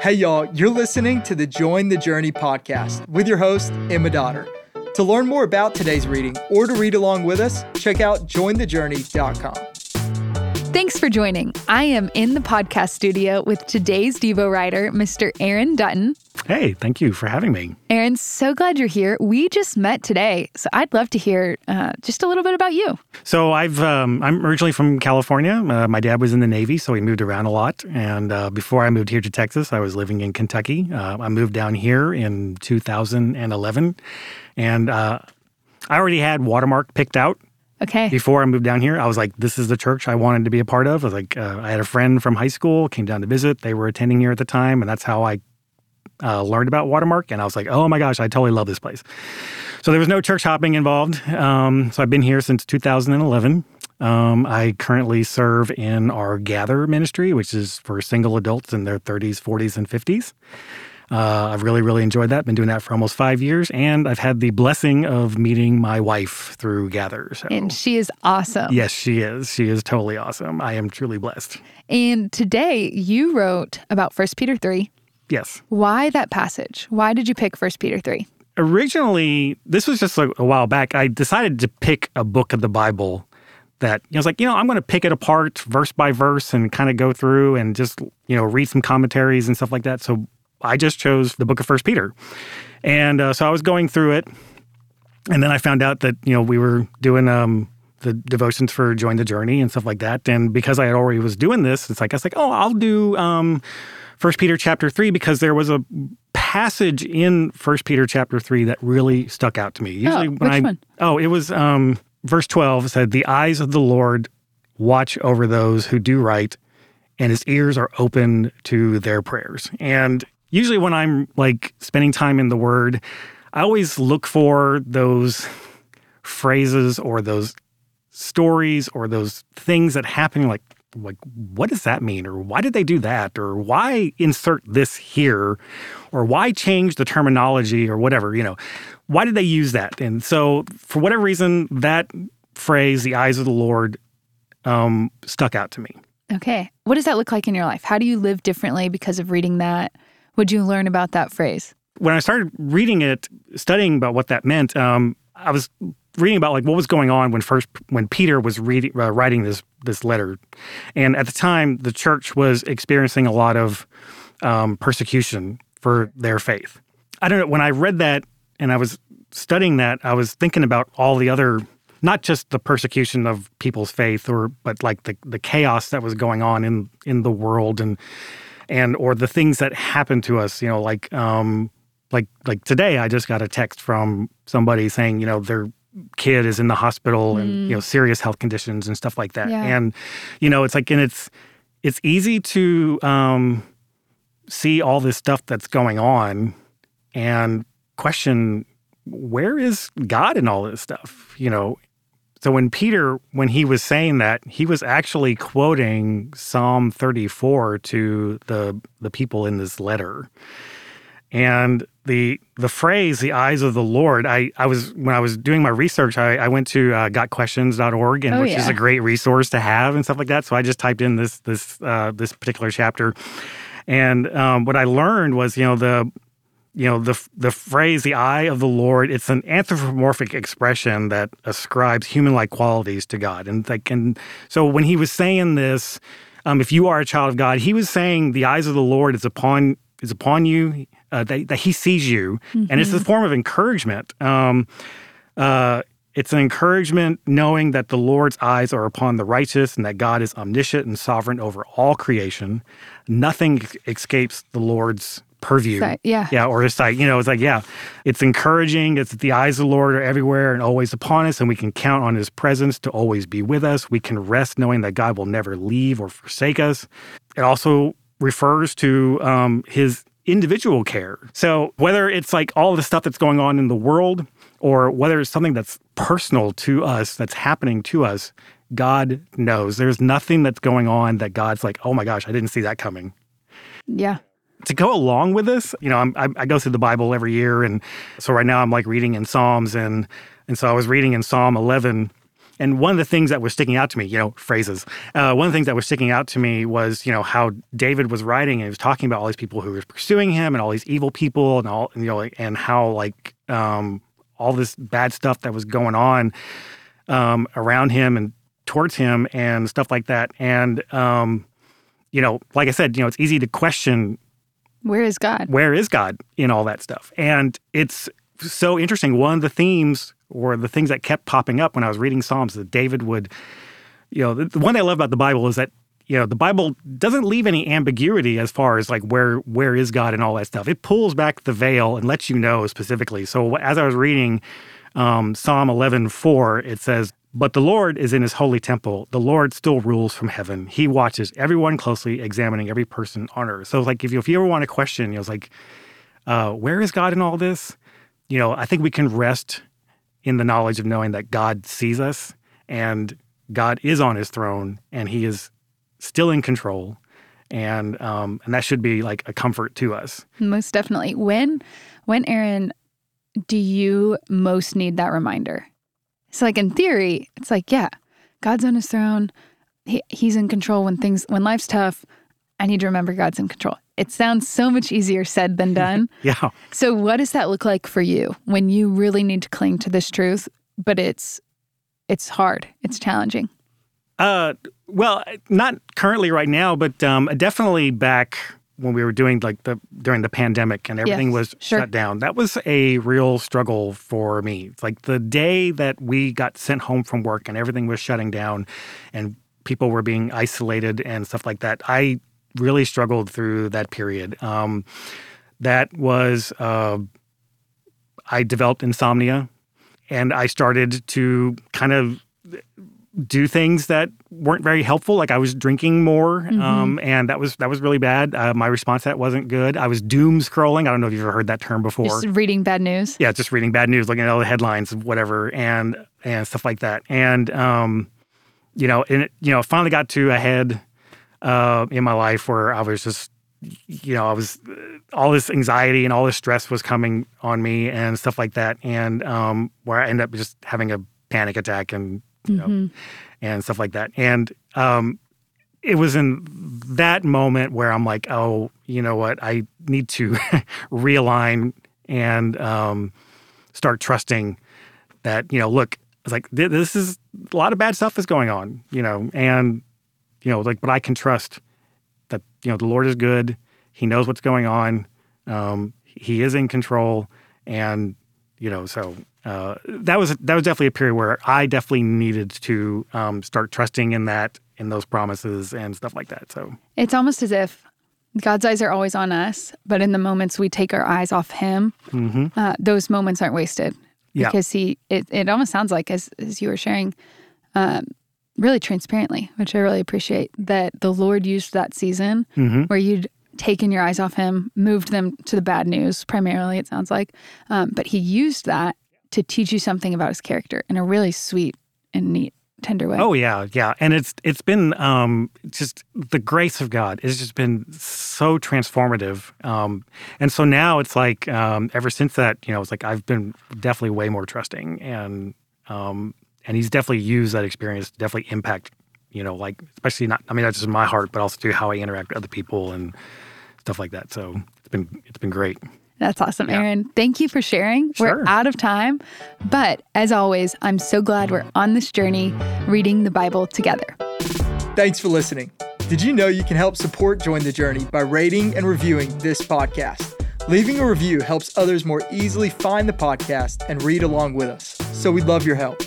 Hey y'all, you're listening to the Join the Journey podcast with your host, Emma Dotter. To learn more about today's reading or to read along with us, check out jointhejourney.com. Thanks for joining. I am in the podcast studio with today's Devo writer, Mr. Aaron Dutton. Hey, thank you for having me. Aaron, so glad you're here. We just met today, so I'd love to hear just a little bit about you. So I'm originally from California. My dad was in the Navy, so we moved around a lot. And before I moved here to Texas, I was living in Kentucky. I moved down here in 2011, and I already had Watermark picked out. Okay. Before I moved down here, I was like, this is the church I wanted to be a part of. I was like, I had a friend from high school, came down to visit. They were attending here at the time, and that's how I learned about Watermark, and I was like, oh my gosh, I totally love this place. So there was no church hopping involved. So I've been here since 2011. I currently serve in our Gather ministry, which is for single adults in their 30s, 40s, and 50s. I've really, really enjoyed that. Been doing that for almost 5 years, and I've had the blessing of meeting my wife through Gather. So. And she is awesome. Yes, she is. She is totally awesome. I am truly blessed. And today you wrote about 1 Peter 3. Yes. Why that passage? Why did you pick 1 Peter 3? Originally, this was just a while back, I decided to pick a book of the Bible that, I was like, I'm going to pick it apart verse by verse and kind of go through and just, read some commentaries and stuff like that. So I just chose the book of 1 Peter. And so I was going through it, and then I found out that, we were doing the devotions for Join the Journey and stuff like that. And because I already was doing this, it's like, I was like, oh, I'll do 1 Peter chapter 3, because there was a passage in 1 Peter chapter 3 that really stuck out to me. Usually which one? Oh, it was verse 12 said, "The eyes of the Lord watch over those who do right, and his ears are open to their prayers." And usually when I'm like spending time in the Word, I always look for those phrases or those stories or those things that happen, like, what does that mean? Or why did they do that? Or why insert this here? Or why change the terminology or whatever, Why did they use that? And so for whatever reason, that phrase, the eyes of the Lord, stuck out to me. Okay. What does that look like in your life? How do you live differently because of reading that? What did you learn about that phrase? When I started reading it, studying about what that meant, I was reading about what was going on when Peter was writing this letter. And at the time, the church was experiencing a lot of persecution for their faith. I don't know, when I read that and I was studying that, I was thinking about all the other, not just the persecution of people's faith, but like the chaos that was going on in the world and or the things that happened to us, like today I just got a text from somebody saying, they're kid is in the hospital and serious health conditions and stuff like that. Yeah. And it's like, and it's easy to see all this stuff that's going on and question, where is God in all this stuff? So when he was saying that, he was actually quoting Psalm 34 to the people in this letter. And the phrase, the eyes of the Lord, I was, when I was doing my research, I went to gotquestions.org, and which is a great resource to have and stuff like that. So I just typed in this particular chapter, and what I learned was, the phrase, the eye of the Lord, it's an anthropomorphic expression that ascribes human-like qualities to God, and so when he was saying this, if you are a child of God, he was saying the eyes of the Lord is upon you. That he sees you, and it's a form of encouragement. It's an encouragement knowing that the Lord's eyes are upon the righteous and that God is omniscient and sovereign over all creation. Nothing escapes the Lord's purview. Sight, or his sight. It's like, it's encouraging. It's that the eyes of the Lord are everywhere and always upon us, and we can count on his presence to always be with us. We can rest knowing that God will never leave or forsake us. It also refers to his individual care. So whether it's like all the stuff that's going on in the world, or whether it's something that's personal to us, that's happening to us, God knows. There's nothing that's going on that God's like, oh my gosh, I didn't see that coming. Yeah. To go along with this, I go through the Bible every year, and so right now I'm like reading in Psalms, and so I was reading in Psalm 11, And one of the things that was sticking out to me, phrases. One of the things that was sticking out to me was, how David was writing and he was talking about all these people who were pursuing him and all these evil people and all, and how all this bad stuff that was going on around him and towards him and stuff like that. And, like I said, it's easy to question. Where is God in all that stuff? And it's so interesting. One of the themes or the things that kept popping up when I was reading Psalms that David would, the one thing I love about the Bible is that, the Bible doesn't leave any ambiguity as far as where is God and all that stuff. It pulls back the veil and lets you know specifically. So as I was reading Psalm 11:4, it says, "But the Lord is in his holy temple. The Lord still rules from heaven. He watches everyone closely, examining every person on earth." So, if you ever want to question, where is God in all this? I think we can rest in the knowledge of knowing that God sees us and God is on his throne and he is still in control. And that should be a comfort to us. Most definitely. When, Aaron, do you most need that reminder? So, in theory, it's God's on his throne. He's in control when life's tough. I need to remember God's in control. It sounds so much easier said than done. Yeah. So what does that look like for you when you really need to cling to this truth, but it's hard, it's challenging? Well, not currently right now, but definitely back when we were doing during the pandemic and everything was shut down. That was a real struggle for me. It's the day that we got sent home from work and everything was shutting down and people were being isolated and stuff like that, I really struggled through that period. That was, I developed insomnia and I started to kind of do things that weren't very helpful. I was drinking more, and that was really bad. My response to that wasn't good. I was doom scrolling. I don't know if you've ever heard that term before. Just reading bad news? Yeah, just reading bad news, looking at all the headlines and whatever, and stuff like that. And, it finally got to a head in my life where I was just, all this anxiety and all this stress was coming on me and stuff like that, and where I ended up just having a panic attack and and stuff like that. And it was in that moment where I'm oh, you know what? I need to realign and start trusting that, look, it's this is a lot of bad stuff is going on, and, but I can trust that, the Lord is good. He knows what's going on. He is in control. And, that was definitely a period where I definitely needed to start trusting in those promises and stuff like that. So it's almost as if God's eyes are always on us, but in the moments we take our eyes off Him, those moments aren't wasted because it almost sounds like as you were sharing, really transparently, which I really appreciate, that the Lord used that season where you'd taken your eyes off Him, moved them to the bad news primarily. It sounds like, but He used that to teach you something about His character in a really sweet and neat, tender way. Oh, yeah. And it's been just the grace of God. It's just been so transformative. And so now it's ever since that, it's I've been definitely way more trusting. And He's definitely used that experience to definitely impact, especially not, I mean, that's just my heart, but also to how I interact with other people and stuff like that. So it's been great. That's awesome, Aaron. Thank you for sharing. Sure. We're out of time. But as always, I'm so glad we're on this journey reading the Bible together. Thanks for listening. Did you know you can help support Join the Journey by rating and reviewing this podcast? Leaving a review helps others more easily find the podcast and read along with us. So we'd love your help.